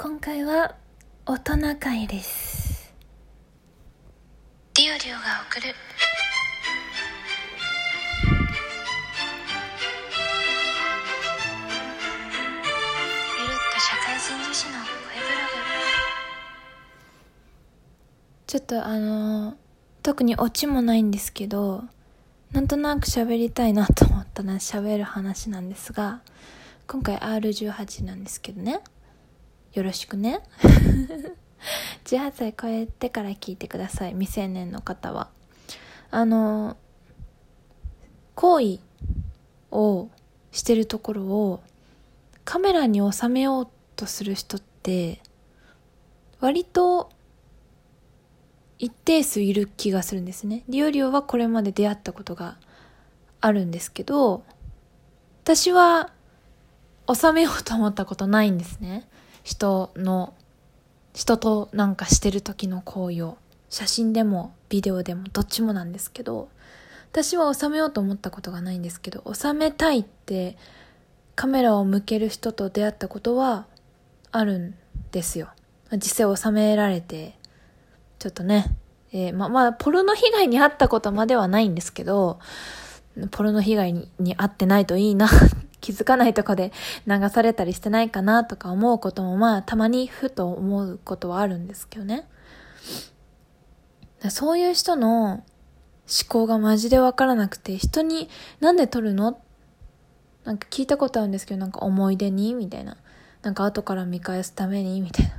今回は大人会です。ディオディオが送るゆるっと社会人女子の声ブログ。ちょっと特にオチもないんですけど、なんとなく喋りたいなと思ったら喋る話なんですが、今回 R18 なんですけどね、よろしくね18歳超えてから聞いてください、未成年の方は。行為をしてるところをカメラに収めようとする人って割と一定数いる気がするんですね。リオリオはこれまで出会ったことがあるんですけど、私は収めようと思ったことないんですね。人となんかしてる時の行為を、写真でもビデオでもどっちもなんですけど、私は収めようと思ったことがないんですけど、収めたいってカメラを向ける人と出会ったことはあるんですよ。実際収められてちょっとね、ポルノ被害に遭ったことまではないんですけど、ポルノ被害に遭ってないといいな気づかないとこで流されたりしてないかなとか思うこともたまにふと思うことはあるんですけどね。そういう人の思考がマジでわからなくて、人になんで撮るの？なんか聞いたことあるんですけど、なんか思い出に？みたいな。なんか後から見返すために？みたいな。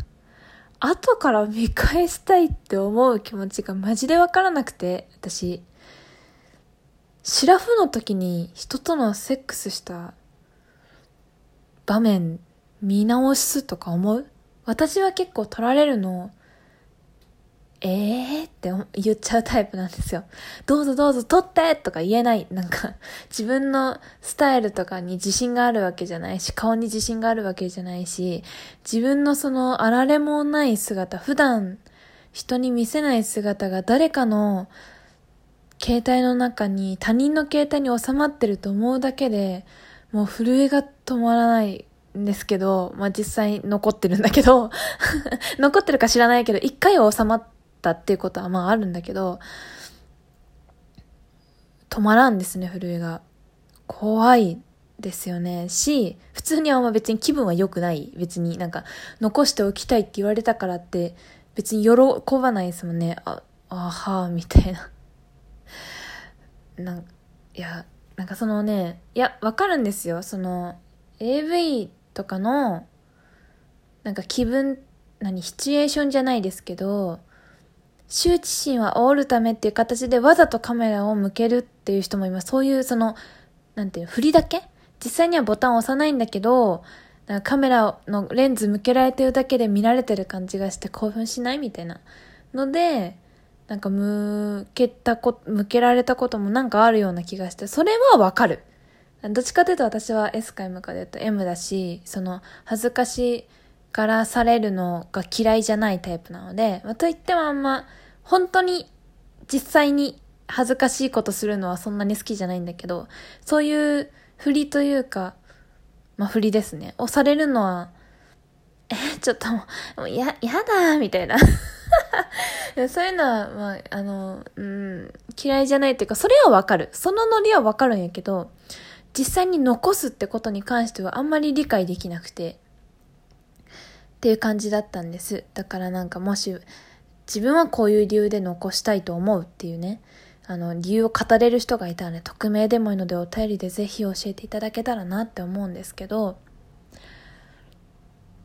後から見返したいって思う気持ちがマジでわからなくて、私、シラフの時に人とのセックスした場面見直すとか思う？私は結構撮られるのって言っちゃうタイプなんですよ。どうぞどうぞ撮ってとか言えない。なんか自分のスタイルとかに自信があるわけじゃないし、顔に自信があるわけじゃないし、自分のそのあられもない姿、普段人に見せない姿が誰かの携帯の中に、他人の携帯に収まってると思うだけでもう震えが止まらないんですけど、実際残ってるんだけど残ってるか知らないけど、一回は収まったっていうことはあるんだけど、止まらんですね、震えが。怖いですよね。し、普通に別に気分は良くない。別になんか残しておきたいって言われたからって別に喜ばないですもんね。あはーみたいな。なんかそのね、わかるんですよ。その AV とかのなんか気分、シチュエーションじゃないですけど、羞恥心は煽るためっていう形でわざとカメラを向けるっていう人も今、そういうその振りだけ、実際にはボタンを押さないんだけど、なんかカメラのレンズ向けられてるだけで見られてる感じがして興奮しないみたいなので、なんか向けられたこともなんかあるような気がして、それはわかる。どっちかというと私は S か M かで言うと M だし、その恥ずかしがらされるのが嫌いじゃないタイプなので、といっても本当に実際に恥ずかしいことするのはそんなに好きじゃないんだけど、そういう振りというか、振りですね、をされるのは、ちょっともうやだみたいなそういうのは、嫌いじゃないっていうか、それはわかる。そのノリはわかるんやけど、実際に残すってことに関してはあんまり理解できなくて、っていう感じだったんです。だからもし、自分はこういう理由で残したいと思うっていうね、理由を語れる人がいたらね、匿名でもいいのでお便りでぜひ教えていただけたらなって思うんですけど、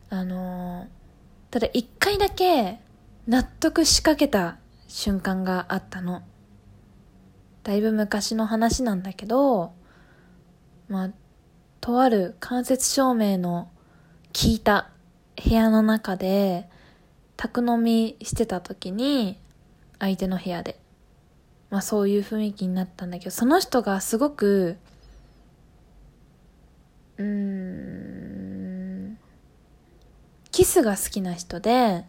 ただ一回だけ、納得しかけた瞬間があったの。だいぶ昔の話なんだけど、とある間接照明の効いた部屋の中で宅飲みしてた時に、相手の部屋でそういう雰囲気になったんだけど、その人がすごくキスが好きな人で、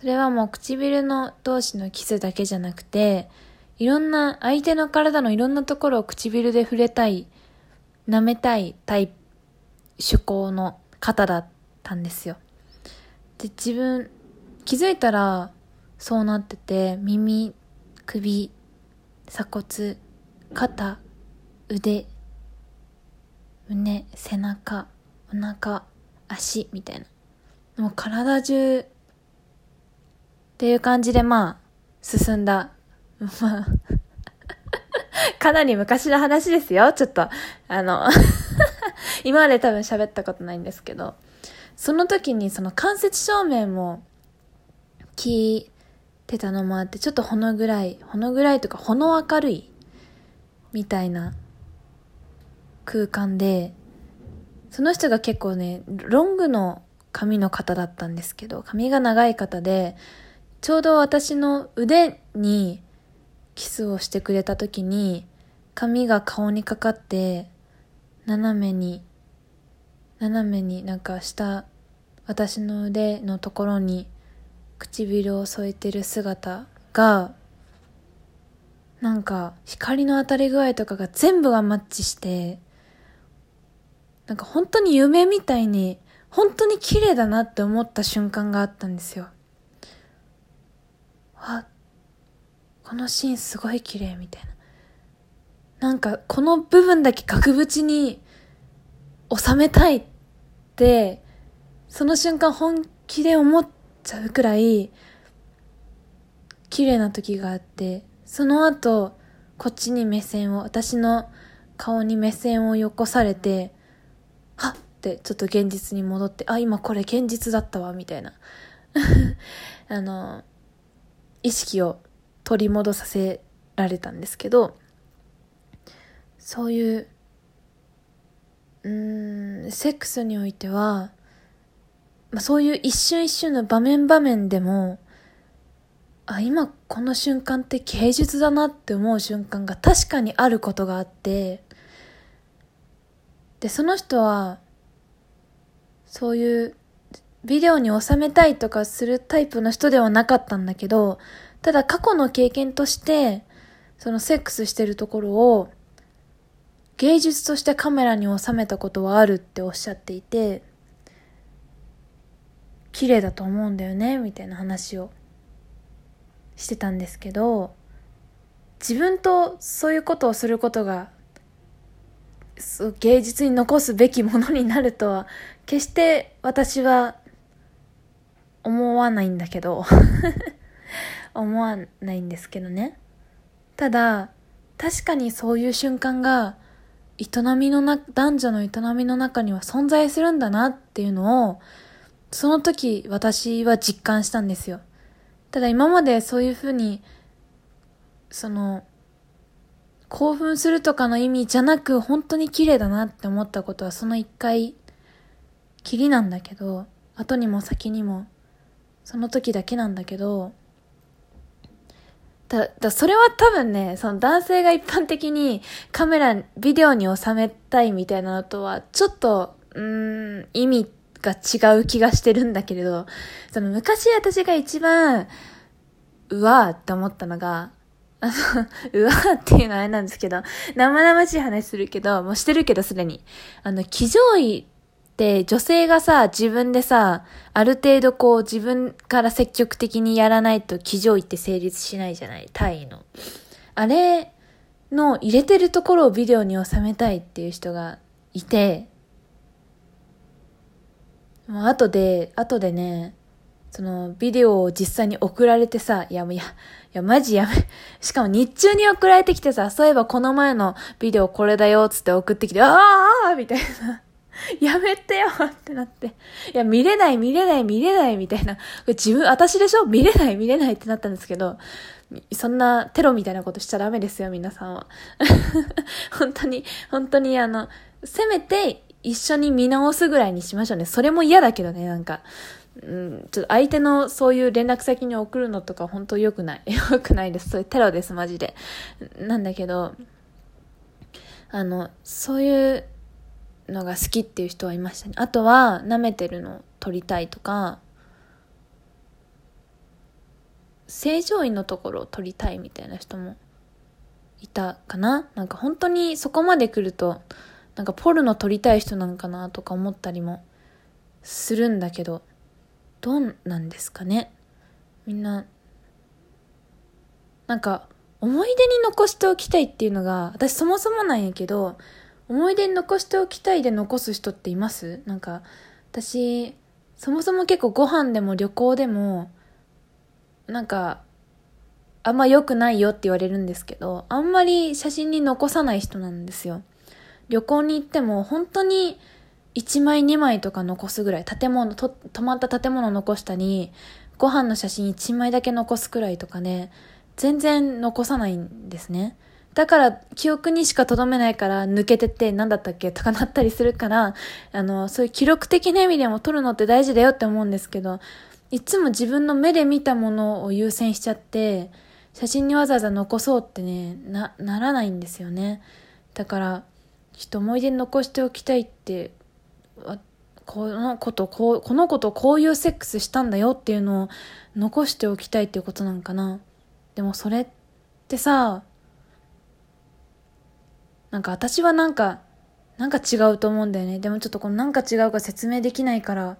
それはもう唇の同士のキスだけじゃなくて、いろんな相手の体のいろんなところを唇で触れたい、舐めたいタイプ、趣向の方だったんですよ。で、自分気づいたらそうなってて、耳、首、鎖骨、肩、腕、胸、背中、お腹、足みたいな、もう体中っていう感じで、まあ進んだ、まあかなり昔の話ですよ。ちょっと今まで多分喋ったことないんですけど、その時にその間接照明も聞いてたのもあって、ちょっとほの暗いとかほの明るいみたいな空間で、その人が結構ねロングの髪の方だったんですけど、髪が長い方で、ちょうど私の腕にキスをしてくれた時に髪が顔にかかって斜めになんか下、私の腕のところに唇を添えてる姿が、なんか光の当たり具合とかが全部がマッチして、なんか本当に夢みたいに本当に綺麗だなって思った瞬間があったんですよ。あ、このシーンすごい綺麗みたいな、なんかこの部分だけ額縁に収めたいってその瞬間本気で思っちゃうくらい綺麗な時があって、その後こっちに目線を、私の顔に目線をよこされて、はっってちょっと現実に戻って、あ、今これ現実だったわみたいな意識を取り戻させられたんですけど、そういうセックスにおいては、まあ、そういう一瞬一瞬の場面場面でも、あ、今この瞬間って芸術だなって思う瞬間が確かにあることがあって、でその人はそういうビデオに収めたいとかするタイプの人ではなかったんだけど、ただ過去の経験としてそのセックスしてるところを芸術としてカメラに収めたことはあるっておっしゃっていて、綺麗だと思うんだよねみたいな話をしてたんですけど、自分とそういうことをすることが芸術に残すべきものになるとは決して私は思わないんですけどね。ただ確かにそういう瞬間が男女の営みの中には存在するんだなっていうのを、その時私は実感したんですよ。ただ今までそういうふうに興奮するとかの意味じゃなく、本当に綺麗だなって思ったことはその一回きりなんだけど、後にも先にもその時だけなんだけど、だそれは多分ね、その男性が一般的にビデオに収めたいみたいなのとはちょっと意味が違う気がしてるんだけれど、その昔私が一番うわーって思ったのが、うわーっていうのはあれなんですけど、生々しい話するけど、もうしてるけどすでに。騎乗位って女性がさ、自分でさ、ある程度こう自分から積極的にやらないと騎乗位って成立しないじゃない、体位の。あれの入れてるところをビデオに収めたいっていう人がいて、もう後でね、そのビデオを実際に送られてさ、いやマジやめ、しかも日中に送られてきてさ、そういえばこの前のビデオこれだよっつって送ってきて、あーみたいなやめてよってなって、いや見れないみたいな、私でしょ、見れないってなったんですけど、そんなテロみたいなことしちゃダメですよ皆さんは本当にせめて一緒に見直すぐらいにしましょうね。それも嫌だけどね、なんかちょっと相手のそういう連絡先に送るのとか本当良くない良くないです。それテロです、マジで。なんだけど、そういうのが好きっていう人はいましたね。あとは舐めてるの撮りたいとか、正常位のところを撮りたいみたいな人もいたかな。なんか本当にそこまで来ると、なんかポルノ撮りたい人なんかなとか思ったりもするんだけど、どうなんですかね。みんななんか思い出に残しておきたいっていうのが私そもそもなんやけど、思い出に残しておきたいで残す人っています？なんか私そもそも結構ご飯でも旅行でもなんかあんま良くないよって言われるんですけど、あんまり写真に残さない人なんですよ。旅行に行っても本当に1枚2枚とか残すぐらい、泊まった建物残したり、ご飯の写真1枚だけ残すくらいとかね、全然残さないんですね。だから記憶にしか留めないから抜けてて何だったっけとかなったりするから、そういう記録的な意味でも撮るのって大事だよって思うんですけど、いつも自分の目で見たものを優先しちゃって写真にわざわざ残そうってね ならないんですよね。だからちょっと思い出に残しておきたいって、この子とこういうセックスしたんだよっていうのを残しておきたいっていうことなんかな。でもそれってさ、なんか私はなんか違うと思うんだよね。でもちょっとこのなんか違うが説明できないから、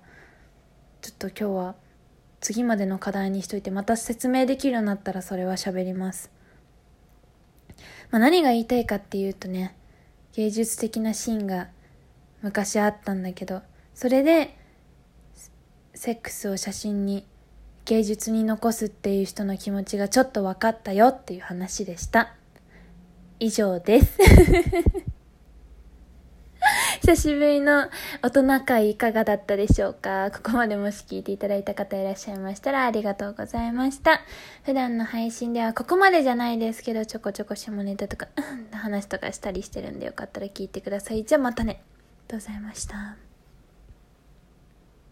ちょっと今日は次までの課題にしといて、また説明できるようになったらそれは喋ります。何が言いたいかっていうとね、芸術的なシーンが昔あったんだけど、それでセックスを写真に芸術に残すっていう人の気持ちがちょっと分かったよっていう話でした。以上です久しぶりの大人会いかがだったでしょうか。ここまでもし聞いていただいた方いらっしゃいましたらありがとうございました。普段の配信ではここまでじゃないですけど、ちょこちょこ下ネタとか話とかしたりしてるんで、よかったら聞いてください。じゃあまたね。ありがとうございました。